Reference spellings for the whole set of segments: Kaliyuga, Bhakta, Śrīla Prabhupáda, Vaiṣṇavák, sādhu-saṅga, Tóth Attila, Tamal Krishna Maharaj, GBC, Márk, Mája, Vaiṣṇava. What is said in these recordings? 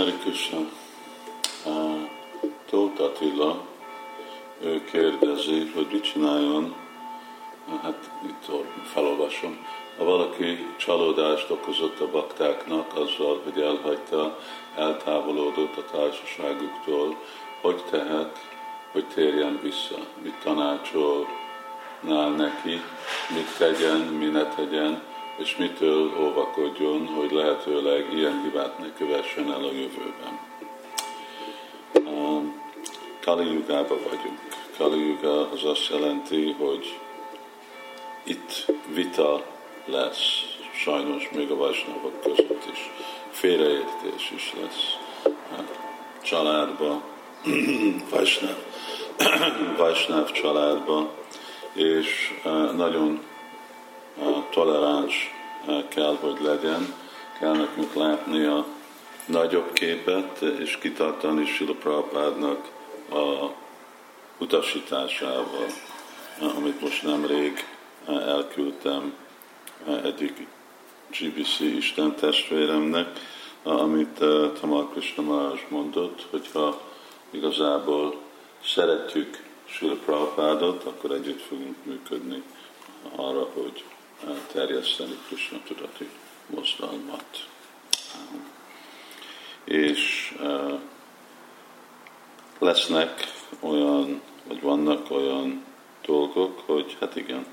Hare Krishna. Tóth Attila, ő kérdezi, hogy mit csináljon, hát itt felolvasom, ha valaki csalódást okozott a baktáknak azzal, hogy elhagyta, eltávolodott a társaságuktól, hogy tehet, hogy térjen vissza, mit tanácsolnál neki, mit tegyen, mi ne tegyen, és mitől óvakodjon, hogy lehetőleg ilyen hibát ne kövessen el a jövőben. Kaliyugában vagyunk. Kaliyuga az azt jelenti, hogy itt vita lesz, sajnos még a Vaiṣṇavák között is. Félreértés is lesz. Családba, Vaiṣṇava családba, és nagyon toleráns kell, hogy legyen. Kell nekünk látni a nagyobb képet, és kitartani Śrīla Prabhupádnak a utasításával, amit most nemrég elküldtem egyik GBC Isten testvéremnek, amit Tamal Krishna Maharaj mondott, hogyha igazából szeretjük Śrīla Prabhupádot, akkor együtt fogunk működni arra, hogy terjeszteni Krishna tudati mozgalmat. És lesznek olyan, vagy vannak olyan dolgok, hogy hát igen,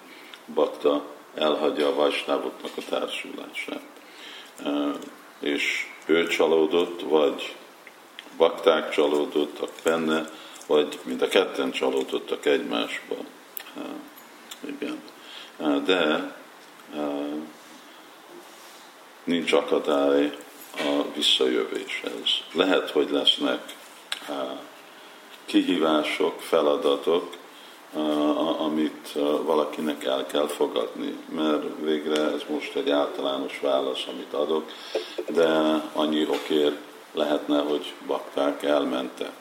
Bhakta elhagyja a Vaiṣṇavaknak a társulását. És ő csalódott, vagy bakták csalódottak benne, vagy mind a ketten csalódottak egymásba. Igen. De nincs akadály a visszajövéshez. Lehet, hogy lesznek kihívások, feladatok, amit valakinek el kell fogadni, mert végre ez most egy általános válasz, amit adok, de annyi okért lehetne, hogy bakták elmentek.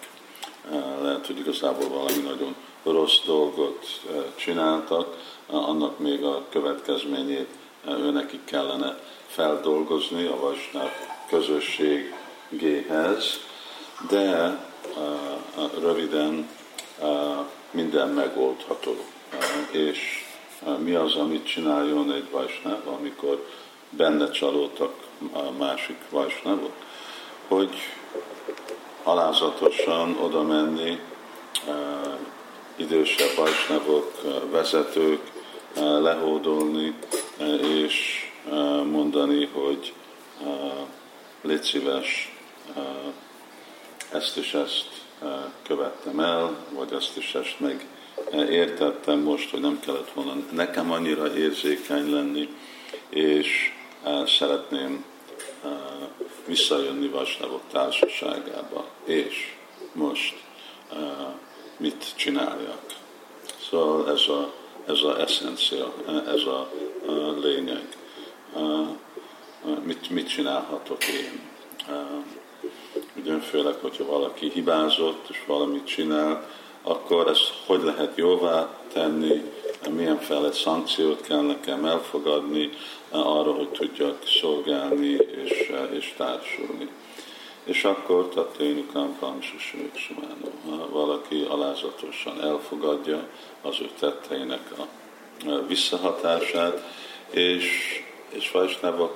Lehet, hogy igazából valami nagyon rossz dolgot csináltak, annak még a következményét őnekik kellene feldolgozni a Vaiṣṇava közösségéhez, de röviden minden megoldható. És mi az, amit csináljon egy Vaiṣṇava, amikor benne csalódtak a másik Vaiṣṇavok? Hogy alázatosan oda menni idősebb Vaiṣṇavok, vezetők, lehódolni, és mondani, hogy légy szíves, ezt és ezt követtem el, vagy ezt és ezt meg értettem most, hogy nem kellett volna nekem annyira érzékeny lenni, és szeretném visszajönni Vaiṣṇavak társaságába, és most mit csináljak. Szóval ez a essencia, ez a lényeg. Mit csinálhatok én? Ugyan főleg, hogyha valaki hibázott és valamit csinál, akkor ezt hogy lehet jóvá tenni, milyenféle szankciót kell nekem elfogadni arra, hogy tudjak szolgálni és társulni. És akkor tatténukán pamsusülőksumánó. Ha valaki alázatosan elfogadja az ő tetteinek a visszahatását, és Vaiṣṇavak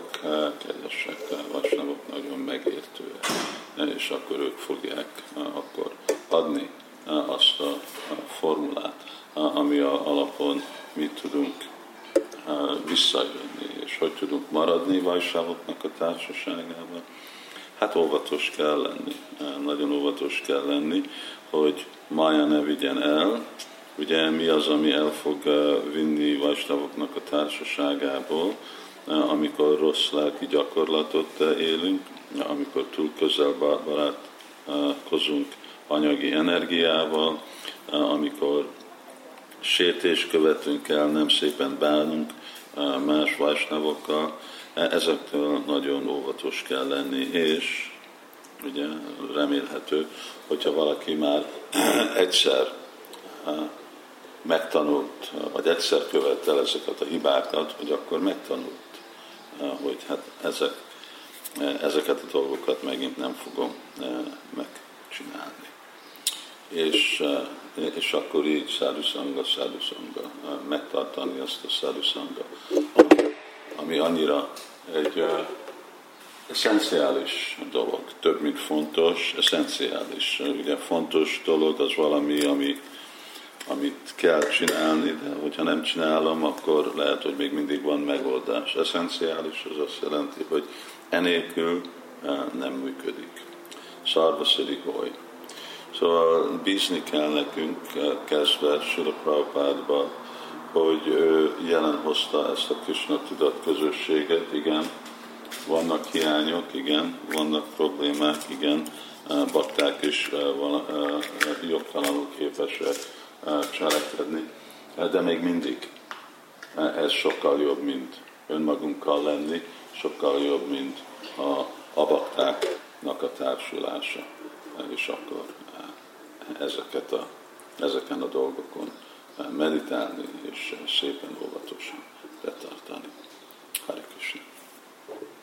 kedvesek, Vaiṣṇavak nagyon megértőek, és akkor ők fogják akkor adni azt a formulát, ami alapon mi tudunk visszajönni, és hogy tudunk maradni Vaiṣṇavaknak a társaságában. Hát óvatos kell lenni, nagyon óvatos kell lenni, hogy Mája ne vigyen el. Ugye mi az, ami el fog vinni Vaiṣṇavaknak a társaságából, amikor rossz lelki gyakorlatot élünk, amikor túl közel barátkozunk anyagi energiával, amikor sértést követünk el, nem szépen bánunk más Vaiṣṇavakkal, ezektől nagyon óvatos kell lenni, és ugye remélhető, hogyha valaki már egyszer megtanult, vagy egyszer követte ezeket a hibákat, hogy akkor megtanult, hogy hát ezeket a dolgokat megint nem fogom és akkor így sādhu-saṅga, megtartani azt a sādhu-saṅga, ami annyira egy eszenciális dolog, több mint fontos, eszenciális. Ugye fontos dolog az valami, amit kell csinálni, de hogyha nem csinálom, akkor lehet, hogy még mindig van megoldás. Eszenciális az azt jelenti, hogy enélkül nem működik. Szarvaszidik oly. Szóval bízni kell nekünk, kezdve Śrīla Prabhupádba, hogy ő jelen hozta ezt a Krishna tudat közösséget, igen, vannak hiányok, igen, vannak problémák, igen, bakták is jogtalanul képesek cselekedni, de még mindig ez sokkal jobb, mint önmagunkkal lenni, sokkal jobb, mint a baktáknak a társulása, és akkor ezeken a dolgokon meditálni, és szépen óvatosan.